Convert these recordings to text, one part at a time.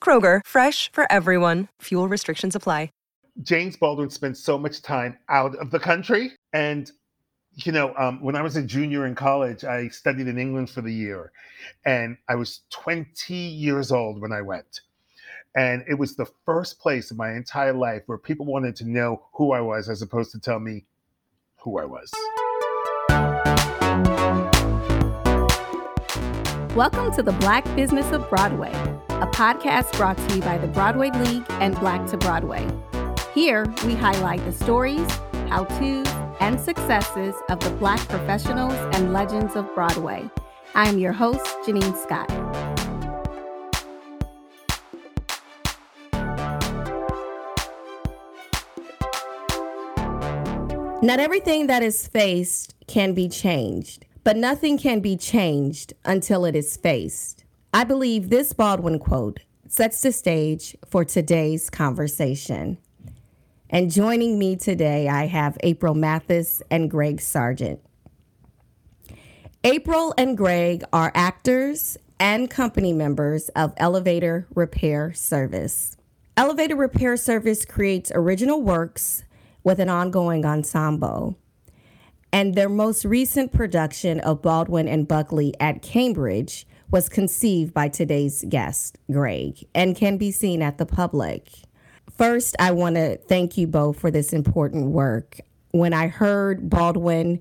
Kroger, fresh for everyone. Fuel restrictions apply. James Baldwin spent so much time out of the country. And, you know, when I was a junior in college, I studied in England for the year. And I was 20 years old when I went. And it was the first place in my entire life where people wanted to know who I was as opposed to tell me who I was. Welcome to the Black Business of Broadway, a podcast brought to you by the Broadway League and Black to Broadway. Here, we highlight the stories, how-tos, and successes of the Black professionals and legends of Broadway. I am your host, Janine Scott. Not everything that is faced can be changed, but nothing can be changed until it is faced. I believe this Baldwin quote sets the stage for today's conversation. And joining me today, I have April Matthis and Greig Sargeant. April and Greig are actors and company members of Elevator Repair Service. Elevator Repair Service creates original works with an ongoing ensemble. And their most recent production of Baldwin and Buckley at Cambridge was conceived by today's guest, Greig, and can be seen at The Public. First, I want to thank you both for this important work. When I heard Baldwin,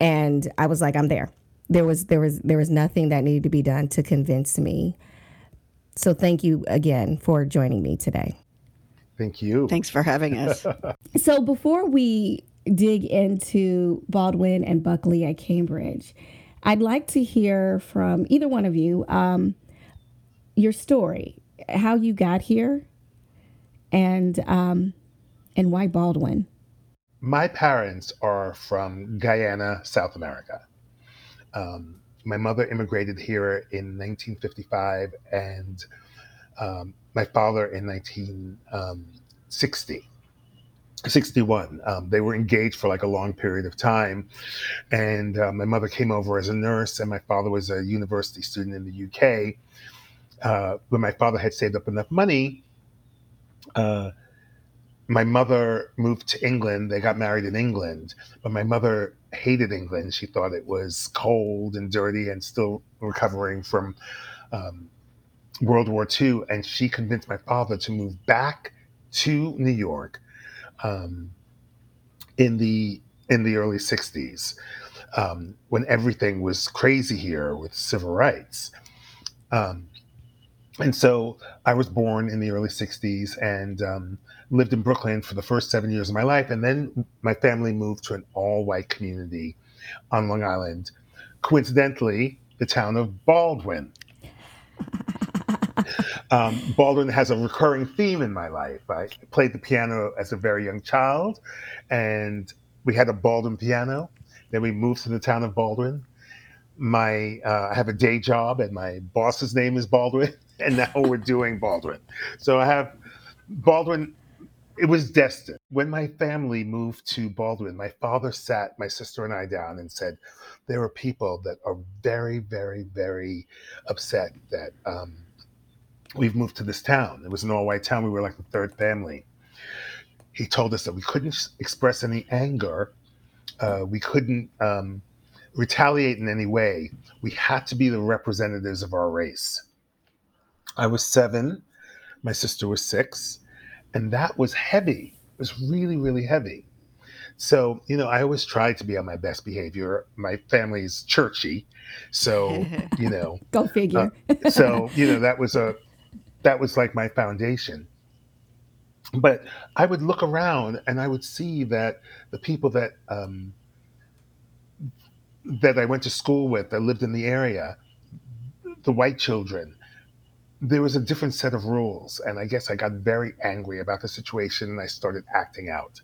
and I was like, I'm there. There was nothing that needed to be done to convince me. So thank you again for joining me today. Thank you. Thanks for having us. So before we dig into Baldwin and Buckley at Cambridge, I'd like to hear from either one of you your story, how you got here. And why Baldwin? My parents are from Guyana, South America. My mother immigrated here in 1955 and my father in 1961. They were engaged for like a long period of time. And my mother came over as a nurse and my father was a university student in the UK. When my father had saved up enough money, my mother moved to England. They got married in England, but my mother hated England. She thought it was cold and dirty and still recovering from World War II. And she convinced my father to move back to New York in the early 60s when everything was crazy here with civil rights. And so I was born in the early 60s and lived in Brooklyn for the first 7 years of my life. And then my family moved to an all-white community on Long Island, coincidentally, the town of Baldwin. Baldwin has a recurring theme in my life. I played the piano as a very young child, and we had a Baldwin piano. Then we moved to the town of Baldwin. I have a day job, and my boss's name is Baldwin. And now we're doing Baldwin. So I have Baldwin. It was destined. When my family moved to Baldwin, my father sat my sister and I down and said, there are people that are very, very, very upset that we've moved to this town. It was an all-white town. We were like the third family. He told us that we couldn't express any anger. We couldn't retaliate in any way. We had to be the representatives of our race. I was 7, my sister was 6, and that was heavy. It was really, really heavy. So, you know, I always tried to be on my best behavior. My family's churchy, so, you know. Go figure. So, you know, that was like my foundation. But I would look around and I would see that the people that that I went to school with, that lived in the area, the white children, there was a different set of rules. And I guess I got very angry about the situation and I started acting out.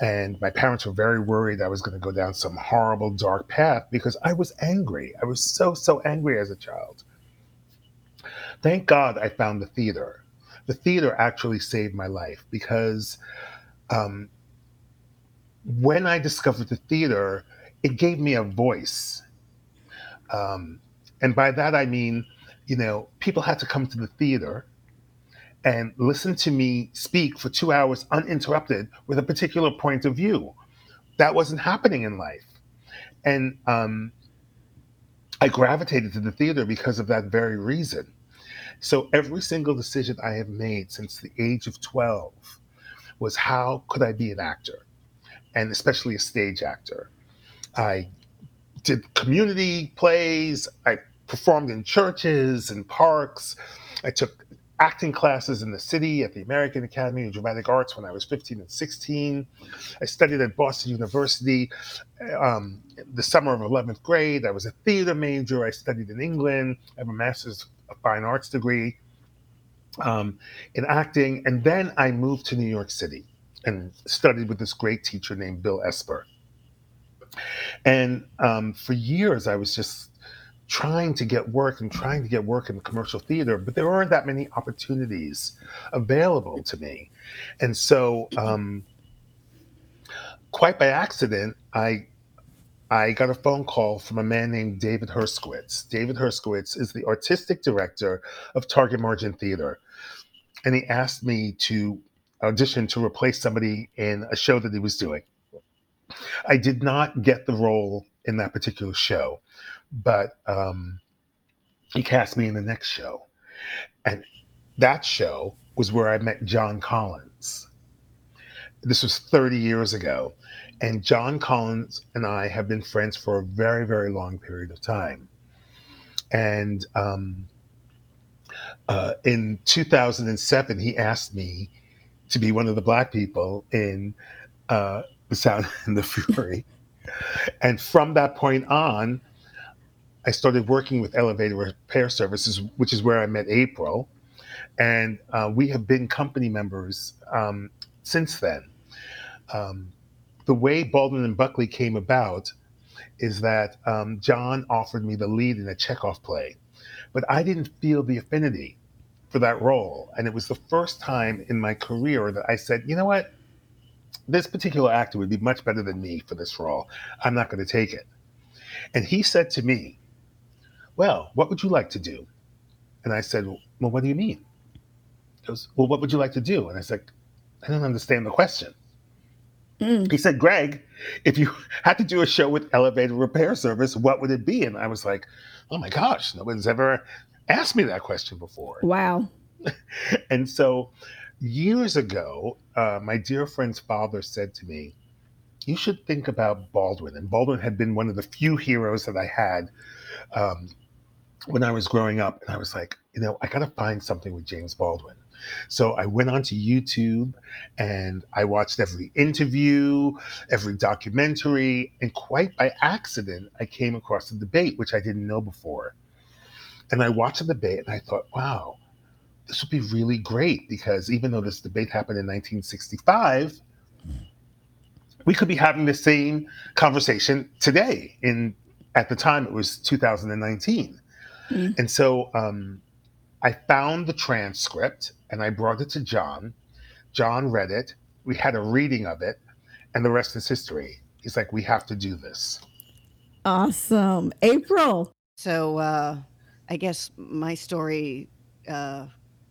And my parents were very worried I was going to go down some horrible, dark path because I was angry. I was so angry as a child. Thank God I found the theater. The theater actually saved my life because when I discovered the theater, it gave me a voice. And by that I mean, you know, people had to come to the theater and listen to me speak for 2 hours uninterrupted with a particular point of view. That wasn't happening in life. And I gravitated to the theater because of that very reason. So every single decision I have made since the age of 12 was how could I be an actor, and especially a stage actor. I did community plays, I performed in churches and parks, I took acting classes in the city at the American Academy of Dramatic Arts when I was 15 and 16. I studied at Boston University the summer of 11th grade. I was a theater major. I studied in England. I have a master's of fine arts degree in acting. And then I moved to New York City and studied with this great teacher named Bill Esper. And for years, I was just trying to get work and trying to get work in commercial theater, but there weren't that many opportunities available to me. And so quite by accident, I got a phone call from a man named David Herskowitz. David Herskowitz is the artistic director of Target Margin Theater. And he asked me to audition to replace somebody in a show that he was doing. I did not get the role in that particular show, but he cast me in the next show. And that show was where I met John Collins. This was 30 years ago. And John Collins and I have been friends for a very, very long period of time. And in 2007, he asked me to be one of the black people in The Sound and the Fury. And from that point on, I started working with Elevator Repair Services, which is where I met April. And we have been company members since then. The way Baldwin and Buckley came about is that John offered me the lead in a Chekhov play, but I didn't feel the affinity for that role. And it was the first time in my career that I said, you know what? This particular actor would be much better than me for this role. I'm not going to take it. And he said to me, well, what would you like to do? And I said, well, what do you mean? He goes, well, what would you like to do? And I said, I don't understand the question. Mm. He said, Greig, if you had to do a show with Elevator Repair Service, what would it be? And I was like, oh my gosh, no one's ever asked me that question before. Wow. And so years ago, my dear friend's father said to me, you should think about Baldwin. And Baldwin had been one of the few heroes that I had when I was growing up. And I was like, you know, I got to find something with James Baldwin. So I went onto YouTube and I watched every interview, every documentary. And quite by accident, I came across a debate, which I didn't know before. And I watched the debate and I thought, wow, this would be really great, because even though this debate happened in 1965, we could be having the same conversation today. At the time, it was 2019. Mm. And so I found the transcript and I brought it to John. John read it. We had a reading of it, and the rest is history. He's like, we have to do this. Awesome. April. So I guess my story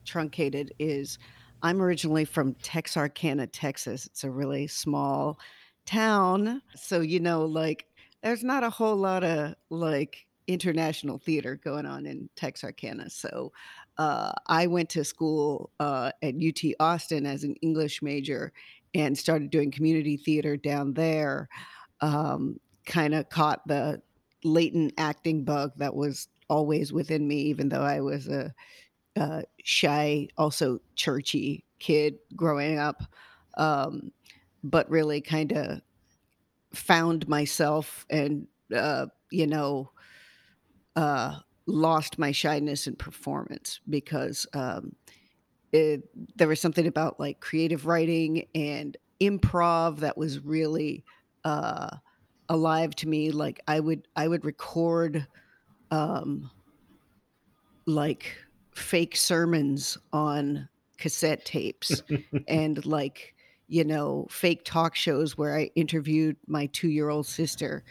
truncated is I'm originally from Texarkana, Texas. It's a really small town. So, you know, like there's not a whole lot of like international theater going on in Texarkana. So I went to school at UT Austin as an English major and started doing community theater down there. Kind of caught the latent acting bug that was always within me, even though I was a shy, also churchy kid growing up, but really kind of found myself and, lost my shyness in performance because there was something about like creative writing and improv that was really alive to me. Like I would record like fake sermons on cassette tapes and like, you know, fake talk shows where I interviewed my 2-year-old sister.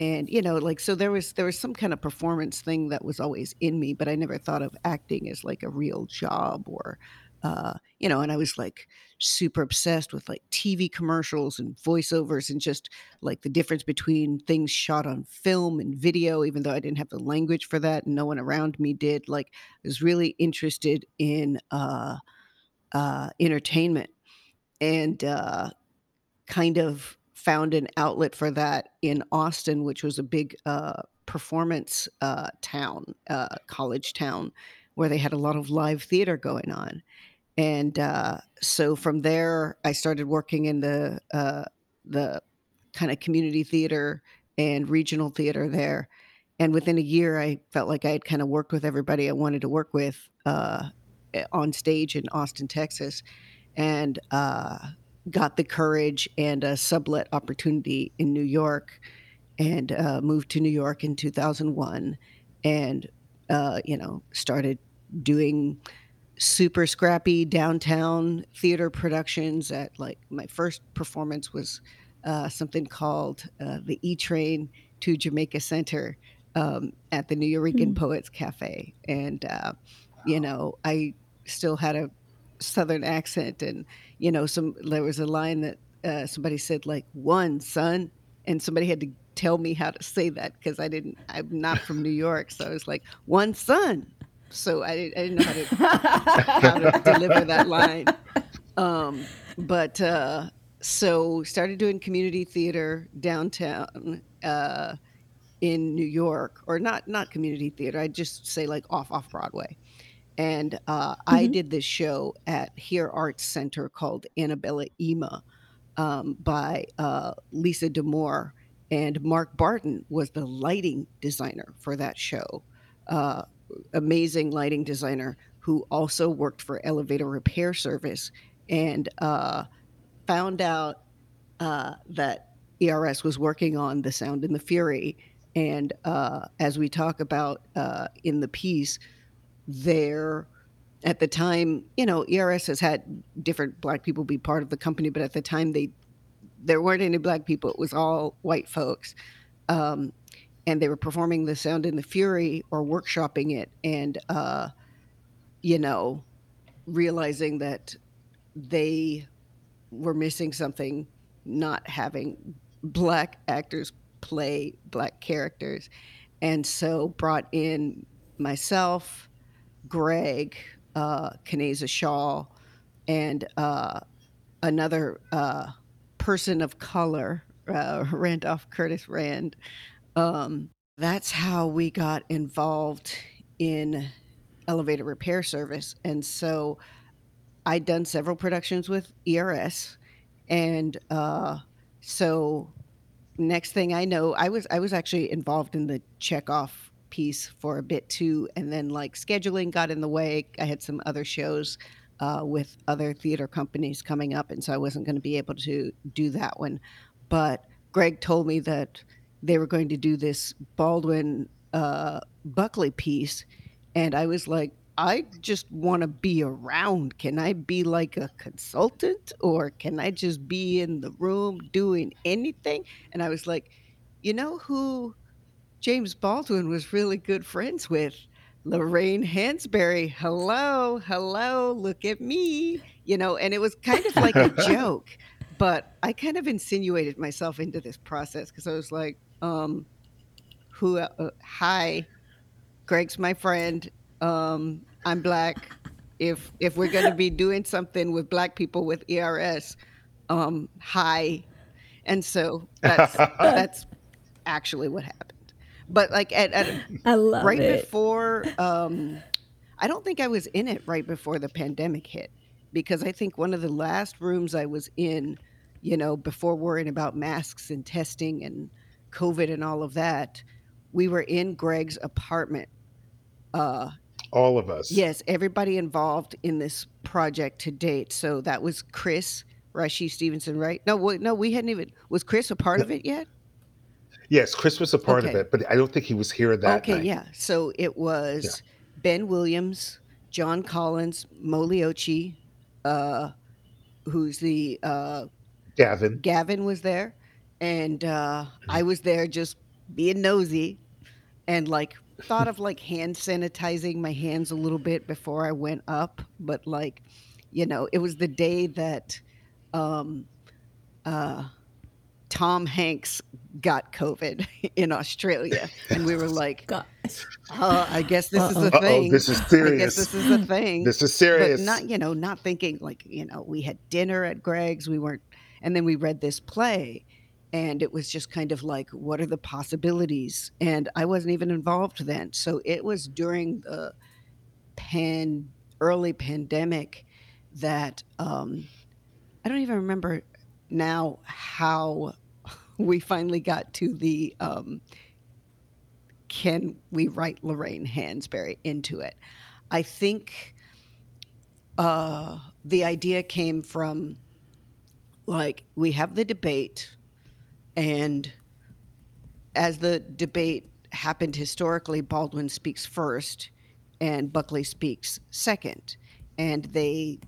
And, you know, like, so there was some kind of performance thing that was always in me, but I never thought of acting as like a real job or, you know, and I was like super obsessed with like TV commercials and voiceovers and just like the difference between things shot on film and video, even though I didn't have the language for that and no one around me did. Like I was really interested in entertainment and kind of found an outlet for that in Austin, which was a big performance town, college town, where they had a lot of live theater going on. And so from there, I started working in the kind of community theater and regional theater there. And within a year, I felt like I had kind of worked with everybody I wanted to work with on stage in Austin, Texas, and got the courage and a sublet opportunity in New York, and moved to New York in 2001, and you know, started doing super scrappy downtown theater productions. At like my first performance was something called the E Train to Jamaica Center at the New Eurekan Poets Cafe, and you know, I still had a Southern accent, and you know, there was a line that somebody said like "one son," and somebody had to tell me how to say that because I'm not from New York, so I was like "one son," so I didn't know how to deliver that line. But so started doing community theater downtown in New York, or not community theater. I just say like off Broadway. And I did this show at Here Arts Center called Annabella Ema by Lisa Damore. And Mark Barton was the lighting designer for that show. Amazing lighting designer who also worked for Elevator Repair Service, and found out that ERS was working on The Sound and the Fury. And as we talk about in the piece, there at the time, you know, ERS has had different Black people be part of the company, but at the time there weren't any Black people. It was all white folks. And they were performing The Sound and the Fury, or workshopping it, and, you know, realizing that they were missing something, not having Black actors play Black characters. And so brought in myself, Greig, Kaneza Shaw, and another person of color, Randolph Curtis Rand. That's how we got involved in Elevator Repair Service. And so I'd done several productions with ERS, and so next thing I know, I was actually involved in the Chekhov piece for a bit too, and then like scheduling got in the way. I had some other shows with other theater companies coming up, and so I wasn't going to be able to do that one. But Greig told me that they were going to do this Baldwin Buckley piece, and I was like, I just want to be around. Can I be like a consultant, or can I just be in the room doing anything? And I was like, you know who James Baldwin was really good friends with? Lorraine Hansberry. Hello, look at me, you know. And it was kind of like a joke, but I kind of insinuated myself into this process because I was like, hi, Greig's my friend, I'm Black. If we're going to be doing something with Black people with ERS, hi. And so that's actually what happened. But like before, I don't think I was in it right before the pandemic hit, because I think one of the last rooms I was in, you know, before worrying about masks and testing and COVID and all of that, we were in Greig's apartment all of us. Yes, everybody involved in this project to date. So that was Chris, Rashi Stevenson, right? No, we hadn't even. Was Chris a part of it yet? Yes, Chris was a part of it, but I don't think he was here that night. Okay, yeah. So it was Ben Williams, John Collins, Moliochi, who's the Gavin. Gavin was there, and I was there just being nosy, and like thought of like hand sanitizing my hands a little bit before I went up, but like, you know, it was the day that Tom Hanks got COVID in Australia, and we were like, I guess this is a thing. This is serious. I guess this is a thing. This is serious. But not thinking like, we had dinner at Greig's. We weren't, and then we read this play, and it was just kind of like, what are the possibilities? And I wasn't even involved then. So it was during the early pandemic that I don't even remember now how we finally got to the can we write Lorraine Hansberry into it. I think the idea came from like, we have the debate, and as the debate happened historically, Baldwin speaks first and Buckley speaks second, and they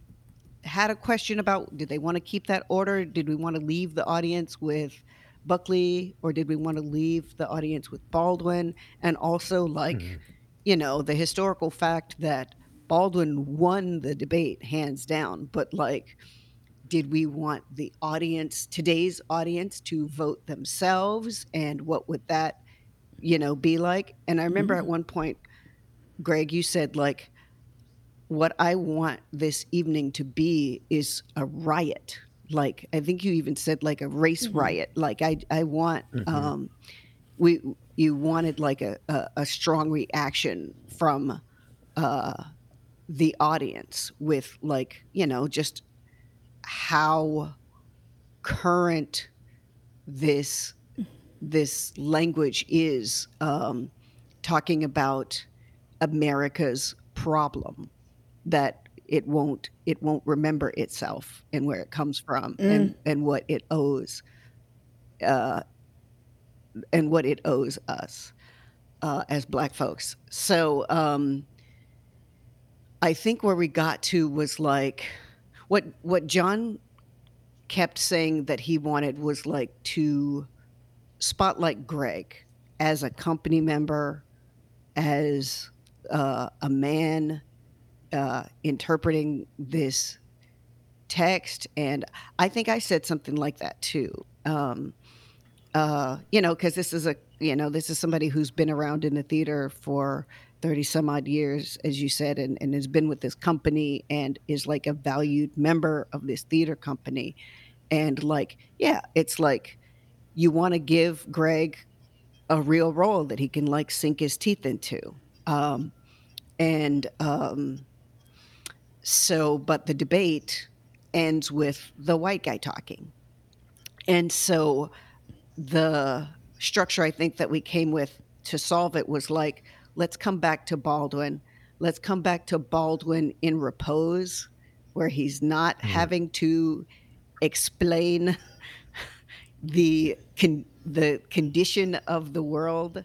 had a question about, did they want to keep that order? Did we want to leave the audience with Buckley, or did we want to leave the audience with Baldwin? And also like, the historical fact that Baldwin won the debate hands down, but like, did we want the audience, today's audience, to vote themselves? And what would that, be like? And I remember at one point, Greig, you said like, what I want this evening to be is a riot. Like, I think you even said like a race riot. Like I want, you wanted like a strong reaction from the audience with like, just how current this language is, talking about America's problem, that it won't remember itself and where it comes from and what it owes us as Black folks. So I think where we got to was like what John kept saying that he wanted was like to spotlight Greig as a company member, as a man interpreting this text. And I think I said something like that too. Cause this is this is somebody who's been around in the theater for 30 some odd years, as you said, and has been with this company and is like a valued member of this theater company. And like, yeah, it's like, you want to give Greig a real role that he can like sink his teeth into. But the debate ends with the white guy talking. And so the structure I think that we came with to solve it was like, let's come back to Baldwin. Let's come back to Baldwin in repose, where he's not having to explain the condition of the world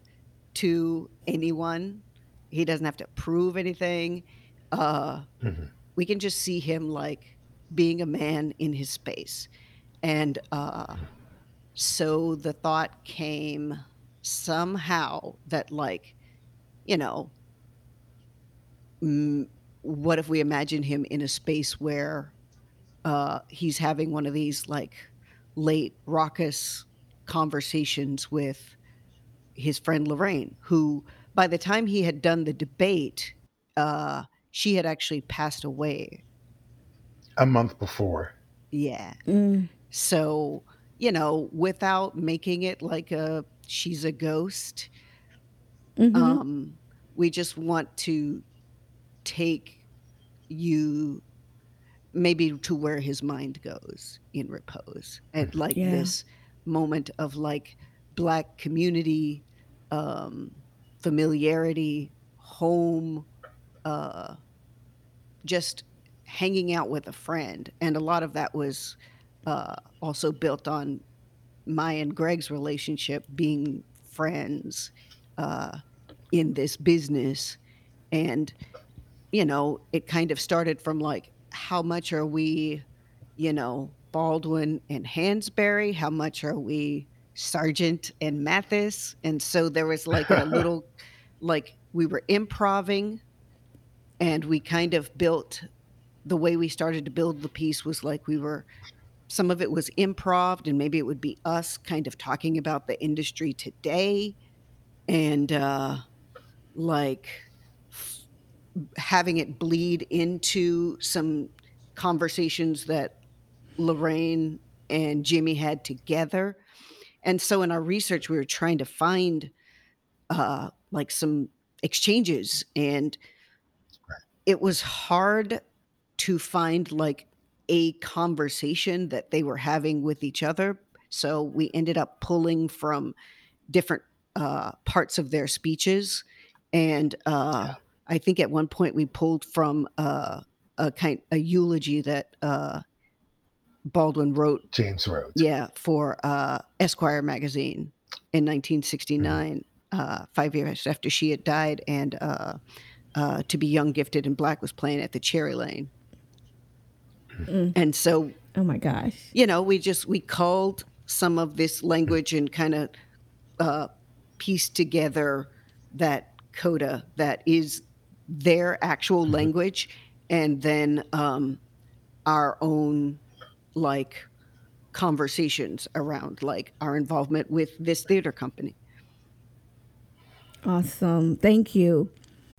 to anyone. He doesn't have to prove anything. We can just see him like being a man in his space. And so the thought came somehow that like, what if we imagine him in a space where he's having one of these like late raucous conversations with his friend Lorraine, who, by the time he had done the debate, she had actually passed away. A month before. Yeah. So, without making it like she's a ghost, we just want to take you maybe to where his mind goes in repose. And like this moment of like Black community, familiarity, home, just hanging out with a friend. And a lot of that was also built on my and Greig's relationship being friends in this business. And, you know, it kind of started from like, how much are we, you know, Baldwin and Hansberry? How much are we Sargeant and Matthis? And so there was like a little, like we were improvising, and we kind of built, the way we started to build the piece was like we were, some of it was improv, and maybe it would be us kind of talking about the industry today, and like having it bleed into some conversations that Lorraine and Jimmy had together. And so in our research, we were trying to find like some exchanges, and it was hard to find like a conversation that they were having with each other. So we ended up pulling from different parts of their speeches. And I think at one point we pulled from a eulogy that Baldwin wrote. James wrote. Yeah, for Esquire magazine in 1969, 5 years after she had died, and To Be Young, Gifted, and Black was playing at the Cherry Lane. Mm. And so, oh my gosh, you know, we culled some of this language and kind of pieced together that coda that is their actual language, and then our own like conversations around like our involvement with this theater company. Awesome. Thank you.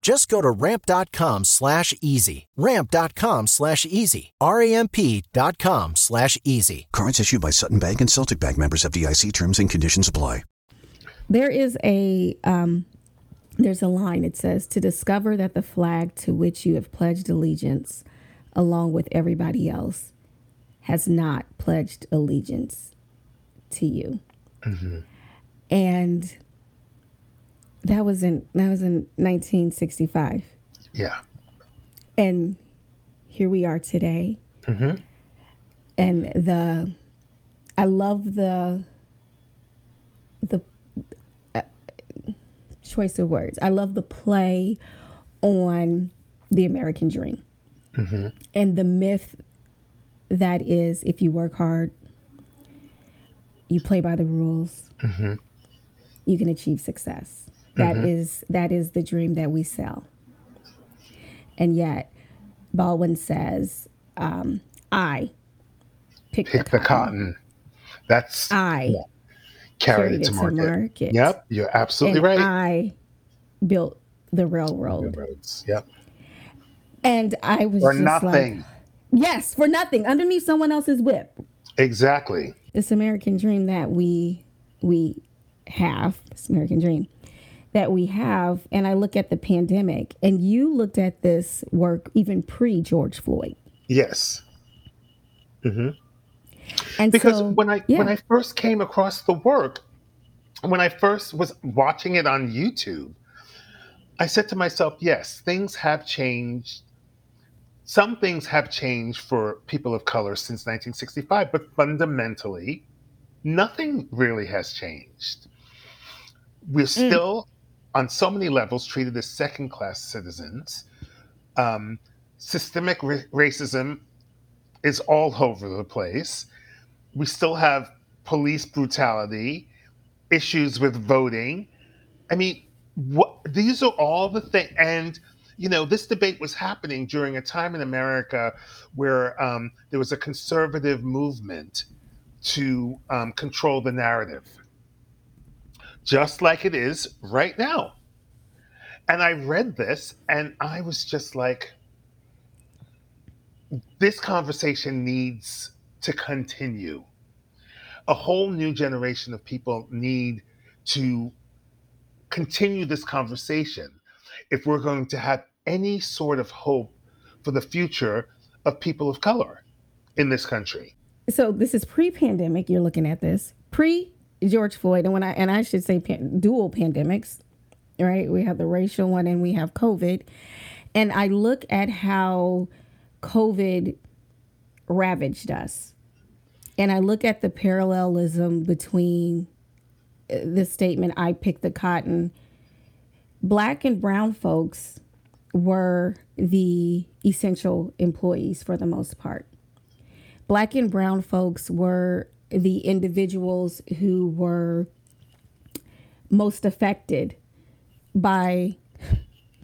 Just go to ramp.com/easy. Ramp.com/easy. RAMP.com/easy. Cards issued by Sutton Bank and Celtic Bank, members of DIC. Terms and conditions apply. There is there's a line. It says, to discover that the flag to which you have pledged allegiance, along with everybody else, has not pledged allegiance to you. Mm-hmm. And That was in 1965. Yeah. And here we are today. Mm-hmm. And I love the choice of words. I love the play on the American dream. Mm-hmm. And the myth that is, if you work hard, you play by the rules, mm-hmm. you can achieve success. That is the dream that we sell. And yet, Baldwin says, I picked the cotton. That's I carried it to market. Yep, you're absolutely right. I built the railroad. Railroads. Yep. And I was for just nothing. Like, yes, for nothing. Underneath someone else's whip. Exactly. This American dream that we have. This American dream that we have, and I look at the pandemic, and you looked at this work even pre-George Floyd. Yes. Mm-hmm. And because when I first came across the work, when I first was watching it on YouTube, I said to myself, yes, things have changed. Some things have changed for people of color since 1965, but fundamentally, nothing really has changed. We're still on so many levels treated as second-class citizens. Systemic racism is all over the place. We still have police brutality. issues with voting. I mean, these are all the things. And, you know, this debate was happening during a time in America where there was a conservative movement to control the narrative, just like it is right now. And I read this and I was just like, this conversation needs to continue. A whole new generation of people need to continue this conversation if we're going to have any sort of hope for the future of people of color in this country. So this is pre-pandemic, you're looking at this, pre-George Floyd, and I should say dual pandemics, right? We have the racial one and we have COVID. And I look at how COVID ravaged us. And I look at the parallelism between the statement, I picked the cotton. Black and brown folks were the essential employees for the most part. Black and brown folks were the individuals who were most affected by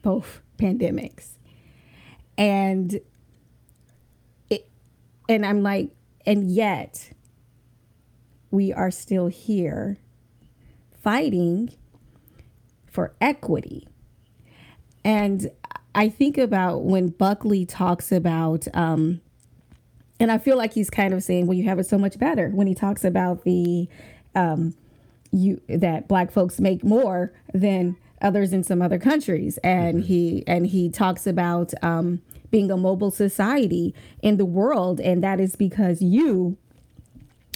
both pandemics. And I'm like, and yet we are still here fighting for equity. And I think about when Buckley talks about, and I feel like he's kind of saying, well, you have it so much better when he talks about the, that Black folks make more than others in some other countries. And he talks about, being a mobile society in the world, and that is because you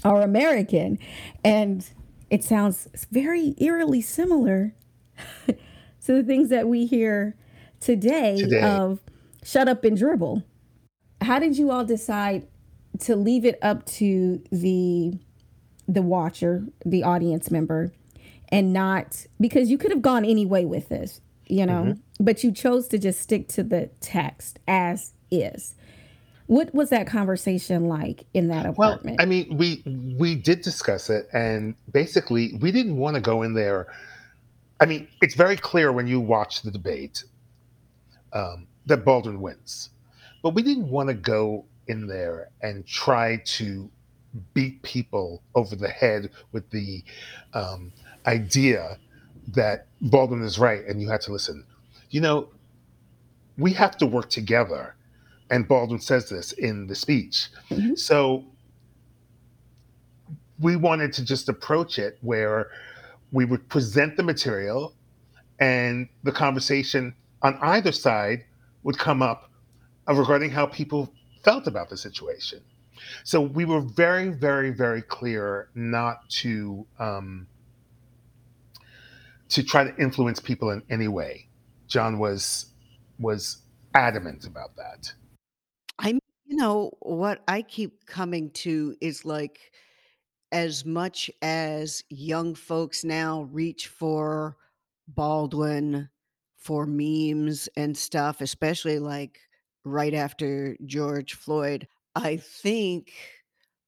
are American. And it sounds very eerily similar to the things that we hear today of shut up and dribble. How did you all decide to leave it up to the watcher, the audience member, and not, because you could have gone any way with this, you know, but you chose to just stick to the text as is. What was that conversation like in that apartment? Well, I mean, we did discuss it, and basically we didn't want to go in there. I mean, it's very clear when you watch the debate that Baldwin wins, but we didn't want to go in there and try to beat people over the head with the idea that Baldwin is right and you have to listen. You know, we have to work together. And Baldwin says this in the speech. So we wanted to just approach it where we would present the material and the conversation on either side would come up regarding how people felt about the situation. So we were very, very, very clear not to to try to influence people in any way. John was adamant about that. You know, what I keep coming to is like, as much as young folks now reach for Baldwin for memes and stuff, especially like right after George Floyd, I think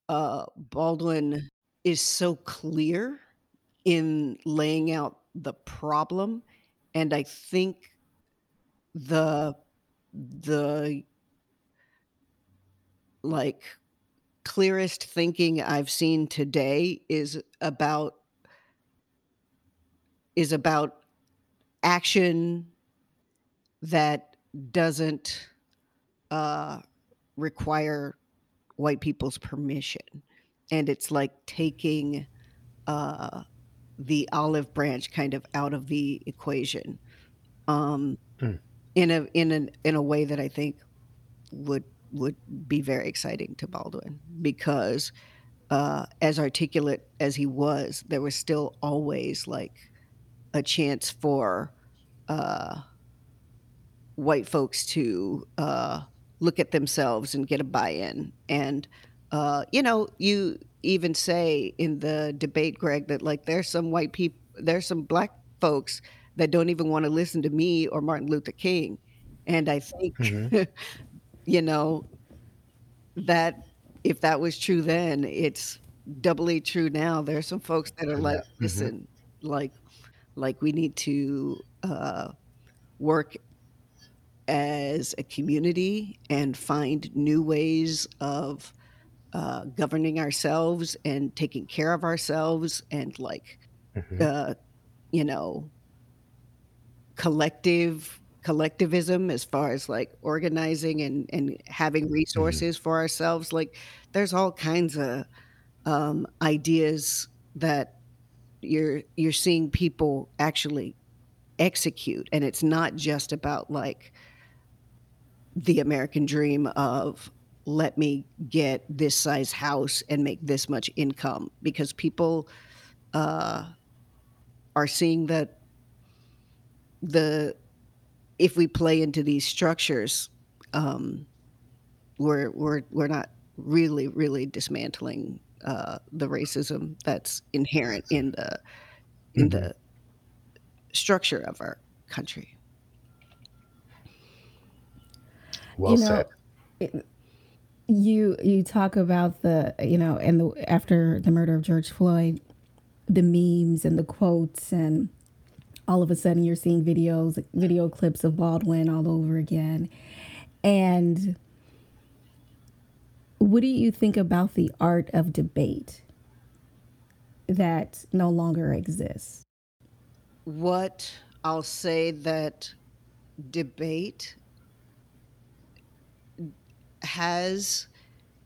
Baldwin is so clear in laying out the problem, and I think the like clearest thinking I've seen today is about action that doesn't require white people's permission, and it's like taking the olive branch kind of out of the equation in a way that I think would be very exciting to Baldwin, because as articulate as he was, there was still always like a chance for white folks to look at themselves and get a buy-in. And you know, you even say in the debate, Greig, that like there's some Black folks that don't even want to listen to me or Martin Luther King. And I think, you know, that if that was true then, it's doubly true now. There's some folks that are like, listen, like we need to work as a community and find new ways of governing ourselves and taking care of ourselves and collectivism as far as like organizing and having resources for ourselves. Like there's all kinds of ideas that you're seeing people actually execute, and it's not just about like the American dream of let me get this size house and make this much income, because people are seeing that if we play into these structures, we're not really dismantling the racism that's inherent in the structure of our country. Well said. You talk about after the murder of George Floyd, the memes and the quotes, and all of a sudden you're seeing video clips of Baldwin all over again. And what do you think about the art of debate that no longer exists? What I'll say that debate has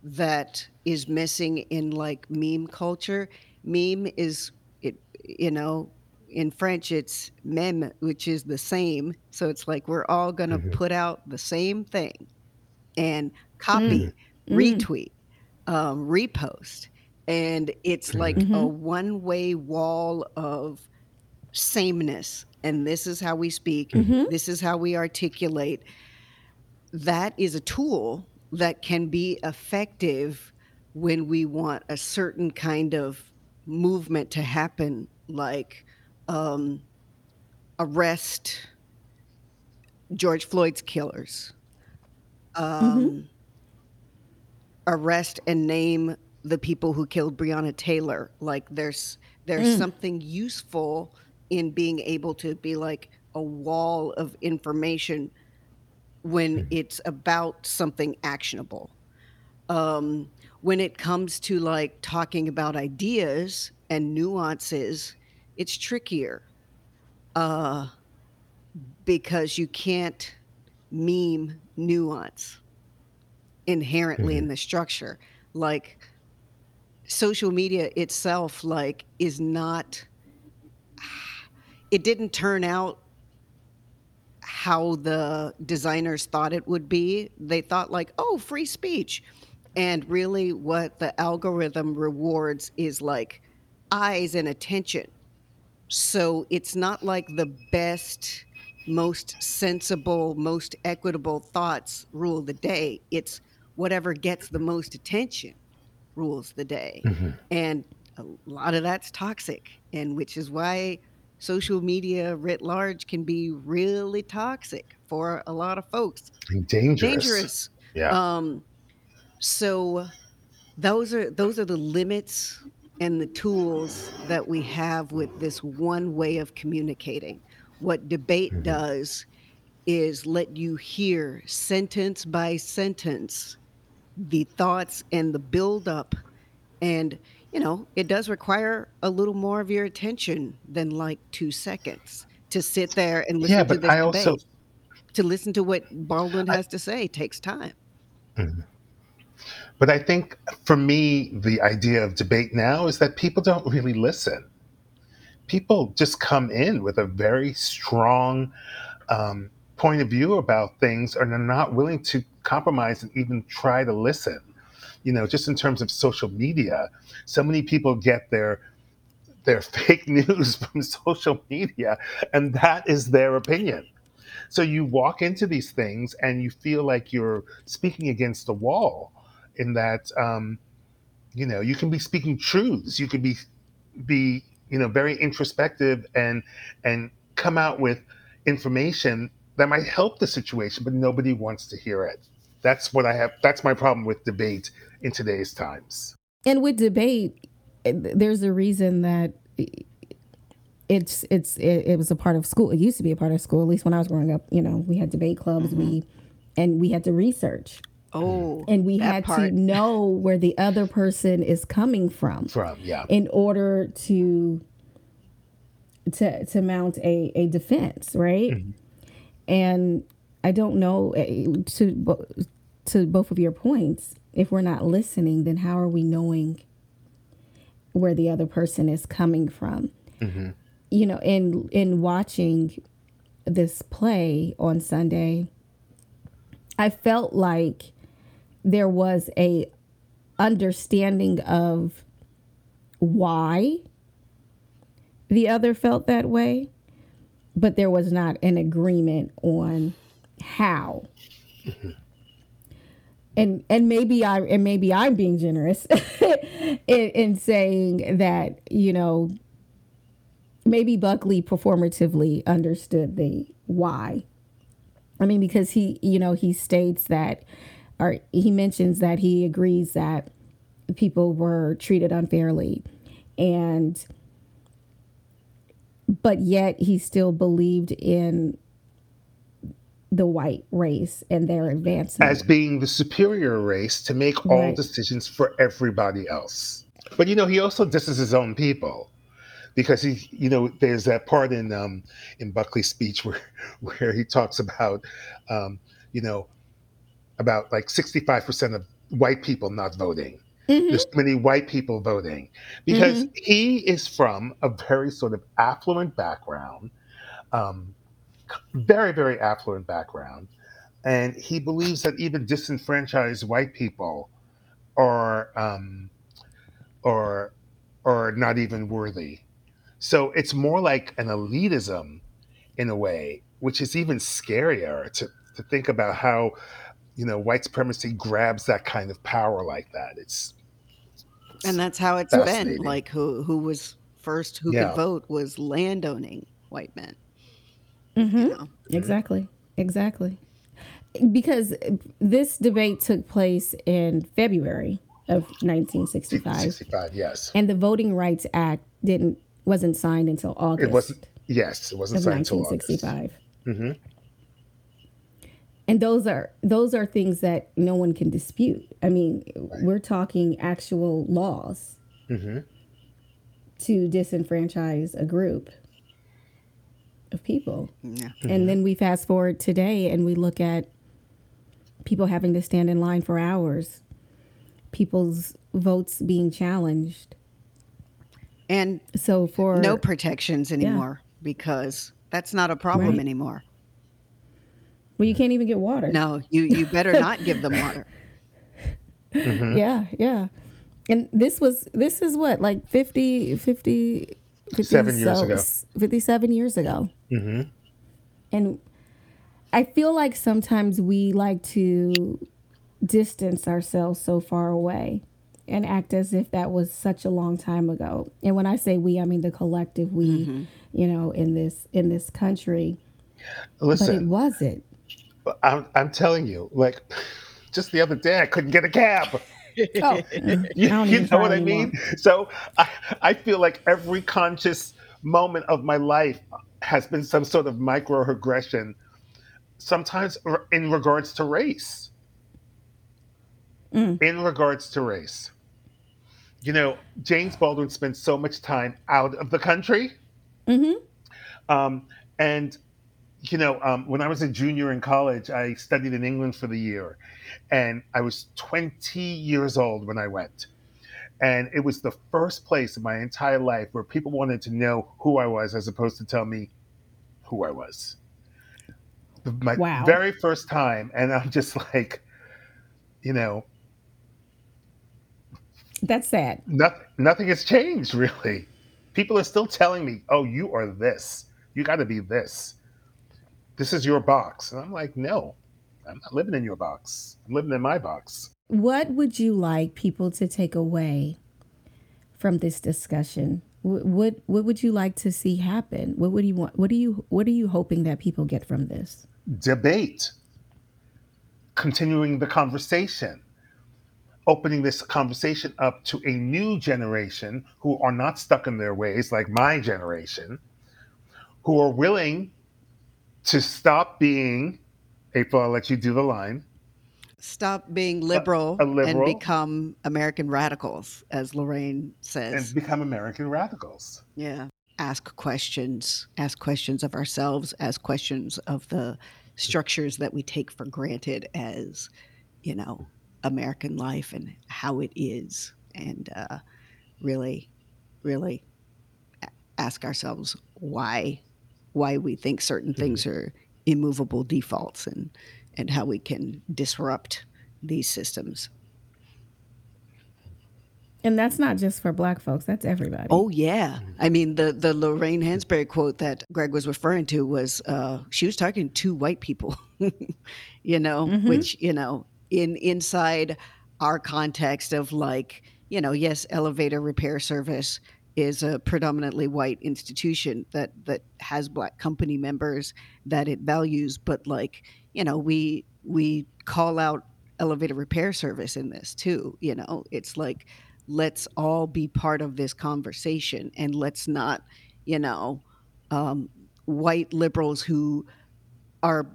that is missing in like meme culture. Meme is, in French, it's meme, which is the same. So it's like we're all going to put out the same thing and copy. Retweet, repost, and it's like a one-way wall of sameness, and this is how we speak, this is how we articulate. That is a tool that can be effective when we want a certain kind of movement to happen, like arrest George Floyd's killers, arrest and name the people who killed Breonna Taylor. Like there's something useful in being able to be like a wall of information when it's about something actionable. When it comes to like talking about ideas and nuances, it's trickier because you can't meme nuance inherently in the structure. Like social media itself like is not, it didn't turn out how the designers thought it would be. They thought like, oh, free speech, and really what the algorithm rewards is like eyes and attention. So it's not like the best, most sensible, most equitable thoughts rule the day. It's whatever gets the most attention rules the day. And a lot of that's toxic, and which is why social media writ large can be really toxic for a lot of folks. Dangerous. Yeah. So those are the limits and the tools that we have with this one way of communicating. What debate does is let you hear sentence by sentence the thoughts and the buildup, and it does require a little more of your attention than like 2 seconds to sit there and listen to this debate. Also, to listen to what Baldwin has to say takes time. But I think for me, the idea of debate now is that people don't really listen. People just come in with a very strong point of view about things, and they're not willing to compromise and even try to listen. Just in terms of social media, so many people get their fake news from social media, and that is their opinion. So you walk into these things and you feel like you're speaking against a wall, in that, you can be speaking truths. You could be very introspective and come out with information that might help the situation, but nobody wants to hear it. That's what I have. That's my problem with debate in today's times. And with debate, there's a reason that It was a part of school. It used to be a part of school. At least when I was growing up, you know, we had debate clubs. Mm-hmm. We had to research. Oh, and we had to know where the other person is coming from. Yeah. In order to mount a defense, right? Mm-hmm. And I don't know, to both of your points, if we're not listening, then how are we knowing where the other person is coming from? Mm-hmm. You know, in watching this play on Sunday, I felt like there was a understanding of why the other felt that way, but there was not an agreement on how. Mm-hmm. And maybe I'm being generous in saying that, you know, maybe Buckley performatively understood the why. I mean, because he states that, or he mentions that he agrees that people were treated unfairly, but yet he still believed in the white race and their advancement as being the superior race to make all decisions for everybody else. But, you know, he also disses his own people. Because he, you know, there's that part in Buckley's speech where he talks about, you know, about like 65% of white people not voting. Mm-hmm. There's so many white people voting because mm-hmm. he is from a very sort of affluent background, very, very affluent background, and he believes that even disenfranchised white people are not even worthy. So it's more like an elitism in a way, which is even scarier to think about how, you know, white supremacy grabs that kind of power like that. And that's how it's been. Like who was first, who could vote was landowning white men. Mm-hmm. You know? Exactly. Because this debate took place in February of 1965. 65, yes. And the Voting Rights Act wasn't signed until August. It wasn't signed until 1965. Mm-hmm. And those are things that no one can dispute. I mean, we're talking actual laws mm-hmm. to disenfranchise a group of people. Yeah. Mm-hmm. And then we fast forward today and we look at people having to stand in line for hours, people's votes being challenged. And so for no protections anymore because that's not a problem anymore. Well, you can't even get water. No, you better not give them water. Mm-hmm. Yeah. And this is what, like 57 years ago. Mm-hmm. And I feel like sometimes we like to distance ourselves so far away and act as if that was such a long time ago. And when I say we, I mean the collective we, mm-hmm. you know, in this country. Listen, but it wasn't. I'm telling you, like, just the other day I couldn't get a cab. Oh, you know what I mean? So I feel like every conscious moment of my life has been some sort of microaggression, sometimes in regards to race. Mm. In regards to race. You know, James Baldwin spent so much time out of the country. Mm-hmm. And, you know, when I was a junior in college, I studied in England for the year. And I was 20 years old when I went. And it was the first place in my entire life where people wanted to know who I was as opposed to tell me who I was. My very first time. And I'm just like, you know. That's sad. Nothing has changed, really. People are still telling me, oh, you are this. You got to be this. This is your box. And I'm like, no, I'm not living in your box. I'm living in my box. What would you like people to take away from this discussion? What would you like to see happen? What would you want? What are you hoping that people get from this? Debate. Continuing the conversation. Opening this conversation up to a new generation who are not stuck in their ways, like my generation, who are willing to stop being, April, I'll let you do the line. Stop being liberal and become American radicals, as Lorraine says. And become American radicals. Yeah. Ask questions of ourselves, ask questions of the structures that we take for granted as, you know, American life and how it is. And really, really ask ourselves why we think certain things are immovable defaults and how we can disrupt these systems. And that's not just for Black folks, that's everybody. Oh, yeah. I mean, the Lorraine Hansberry quote that Greig was referring to was, she was talking to white people, you know, mm-hmm. which, you know, inside our context of like, you know, yes, Elevator Repair Service is a predominantly white institution that has Black company members that it values. But like, you know, we call out Elevator Repair Service in this too, you know, it's like, let's all be part of this conversation and let's not, you know, white liberals who are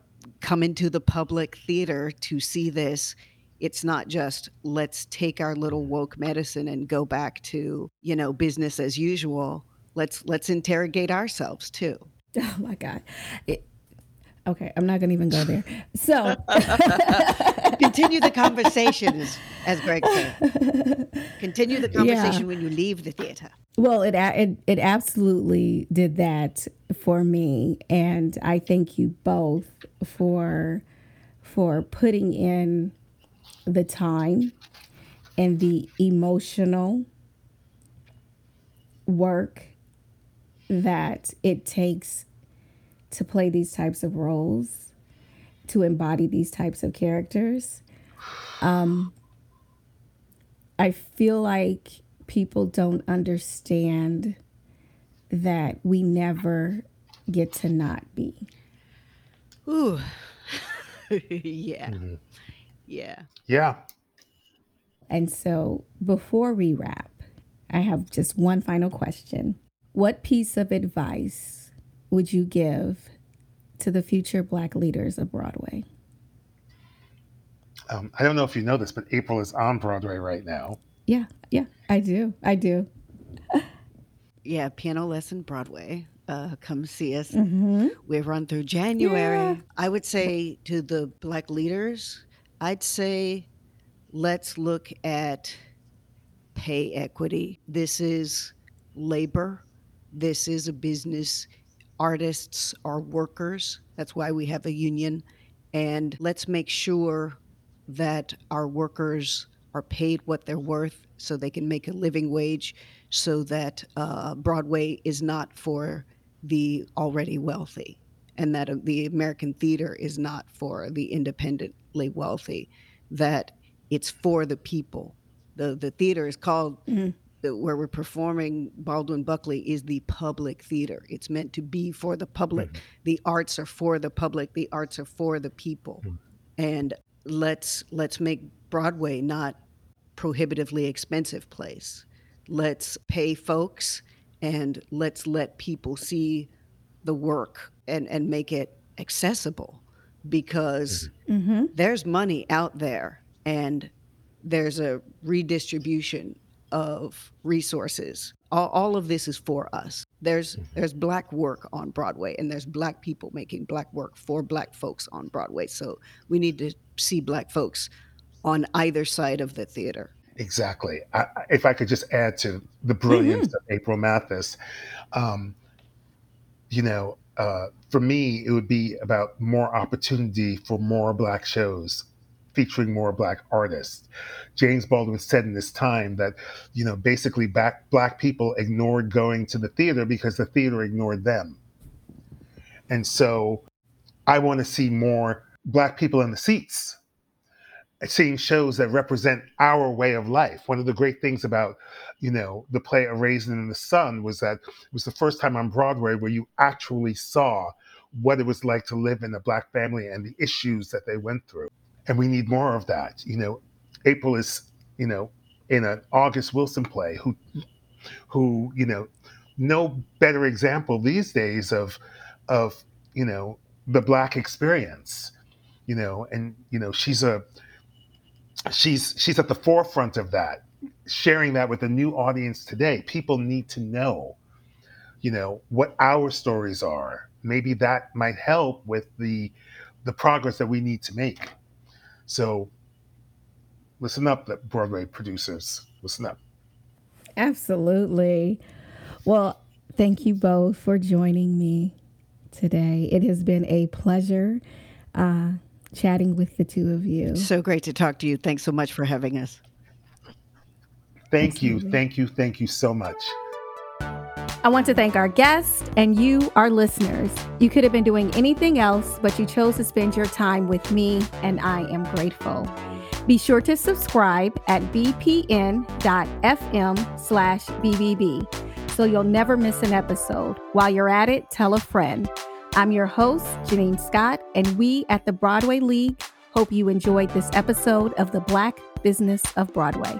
coming to the public theater to see this. It's not just let's take our little woke medicine and go back to, you know, business as usual. Let's interrogate ourselves too. Oh my God. Okay, I'm not going to even go there. So continue the conversation, as Greig said. Continue the conversation when you leave the theater. Well, it absolutely did that for me, and I thank you both for putting in the time and the emotional work that it takes to play these types of roles, to embody these types of characters. I feel like people don't understand that we never get to not be. Ooh. Yeah. Mm-hmm. Yeah. Yeah. And so before we wrap, I have just one final question. What piece of advice would you give to the future Black leaders of Broadway? I don't know if you know this, but April is on Broadway right now. Yeah, I do. Yeah, piano lesson Broadway. Come see us. Mm-hmm. We run through January. Yeah. I would say to the Black leaders, I'd say let's look at pay equity. This is labor. This is a business. Artists are workers. That's why we have a union. And let's make sure that our workers are paid what they're worth so they can make a living wage, so that Broadway is not for the already wealthy, and that the American theater is not for the independently wealthy, that it's for the people. The theater is called... Mm-hmm. Where we're performing Baldwin Buckley is the public theater. It's meant to be for the public. Mm-hmm. The arts are for the public. The arts are for the people. Mm-hmm. And let's make Broadway not prohibitively expensive place. Let's pay folks and let's let people see the work and make it accessible, because mm-hmm. there's money out there and there's a redistribution of resources. All of this is for us. There's Black work on Broadway, and there's Black people making Black work for Black folks on Broadway. So we need to see Black folks on either side of the theater. Exactly. If I could just add to the brilliance mm-hmm. of April Matthis, for me, it would be about more opportunity for more Black shows, featuring more Black artists. James Baldwin said in this time that, you know, basically Black people ignored going to the theater because the theater ignored them. And so I want to see more Black people in the seats, seeing shows that represent our way of life. One of the great things about, you know, the play A Raisin in the Sun was that it was the first time on Broadway where you actually saw what it was like to live in a Black family and the issues that they went through. And we need more of that. You know, April is, you know, in an August Wilson play who, you know, no better example these days of of, you know, the Black experience, you know, and, you know, she's at the forefront of that, sharing that with a new audience today. People need to know, you know, what our stories are. Maybe that might help with the progress that we need to make. So listen up, Broadway producers, listen up. Absolutely. Well, thank you both for joining me today. It has been a pleasure chatting with the two of you. So great to talk to you. Thanks so much for having us. Thank you. Thank you so much. I want to thank our guests and you, our listeners. You could have been doing anything else, but you chose to spend your time with me, and I am grateful. Be sure to subscribe at bpn.fm/BBB so you'll never miss an episode. While you're at it, tell a friend. I'm your host, Janine Scott, and we at the Broadway League hope you enjoyed this episode of The Black Business of Broadway.